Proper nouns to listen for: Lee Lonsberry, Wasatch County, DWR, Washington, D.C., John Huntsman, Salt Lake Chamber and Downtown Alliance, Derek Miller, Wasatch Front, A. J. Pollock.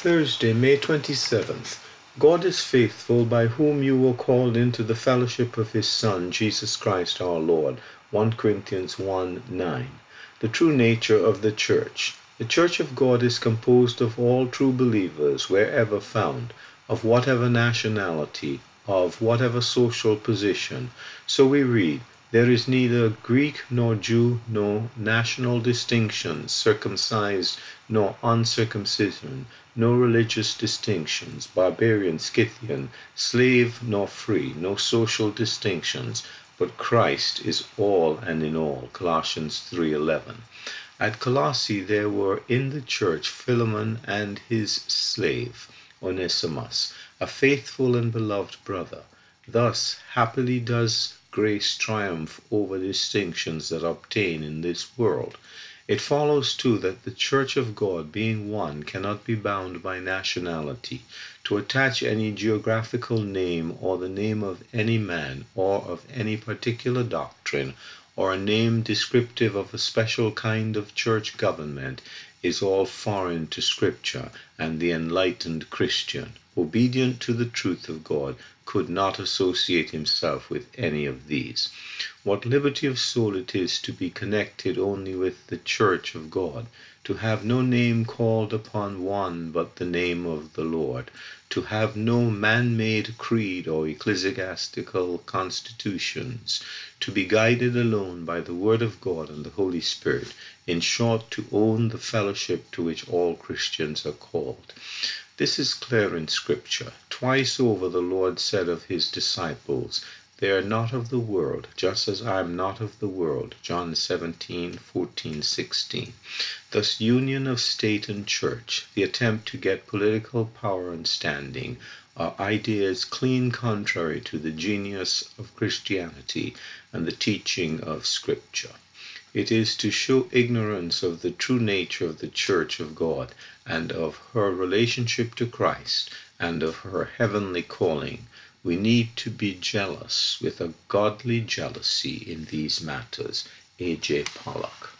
Thursday, May 27th. God is faithful, by whom you were called into the fellowship of his Son, Jesus Christ our Lord. 1 Corinthians 1:9. The true nature of the Church. The Church of God is composed of all true believers, wherever found, of whatever nationality, of whatever social position. So we read, "There is neither Greek nor Jew, nor national distinction, circumcised nor uncircumcision, no religious distinctions, barbarian, Scythian, slave nor free, no social distinctions, but Christ is all and in all." Colossians 3:11. At Colossae there were in the church Philemon and his slave, Onesimus, a faithful and beloved brother. Thus happily does grace triumph over distinctions that obtain in this world. It follows, too, that the Church of God, being one, cannot be bound by nationality. To attach any geographical name, or the name of any man, or of any particular doctrine, or a name descriptive of a special kind of church government, is all foreign to Scripture and the enlightened Christian, obedient to the truth of God, could not associate himself with any of these. What liberty of soul it is to be connected only with the Church of God, to have no name called upon one but the name of the Lord, to have no man-made creed or ecclesiastical constitutions, to be guided alone by the Word of God and the Holy Spirit, in short, to own the fellowship to which all Christians are called. This is clear in Scripture. Twice over the Lord said of his disciples, "They are not of the world, just as I am not of the world." John 17:14-16. Thus, union of state and church, the attempt to get political power and standing, are ideas clean contrary to the genius of Christianity and the teaching of Scripture. It is to show ignorance of the true nature of the Church of God, and of her relationship to Christ, and of her heavenly calling. We need to be jealous with a godly jealousy in these matters. A. J. Pollock.